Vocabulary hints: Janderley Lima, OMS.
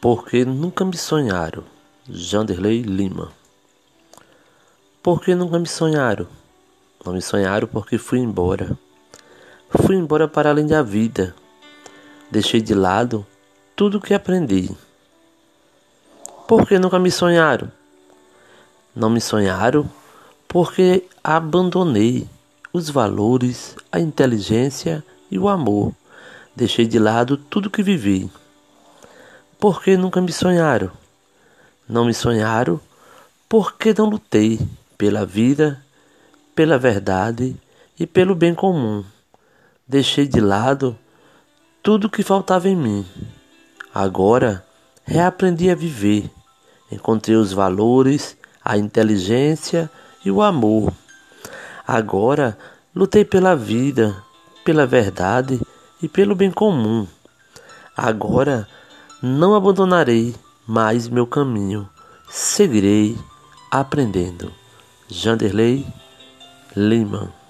Porque nunca me sonharam, Janderley Lima. Porque nunca me sonharam? Não me sonharam porque fui embora. Fui embora para além da vida. Deixei de lado tudo o que aprendi. Porque nunca me sonharam? Não me sonharam porque abandonei os valores, a inteligência e o amor. Deixei de lado tudo o que vivi. Porque nunca me sonharam? Não me sonharam porque não lutei pela vida, pela verdade e pelo bem comum. Deixei de lado tudo o que faltava em mim. Agora reaprendi a viver. Encontrei os valores, a inteligência e o amor. Agora lutei pela vida, pela verdade e pelo bem comum. Agora não abandonarei mais meu caminho, seguirei aprendendo. Janderley Lima.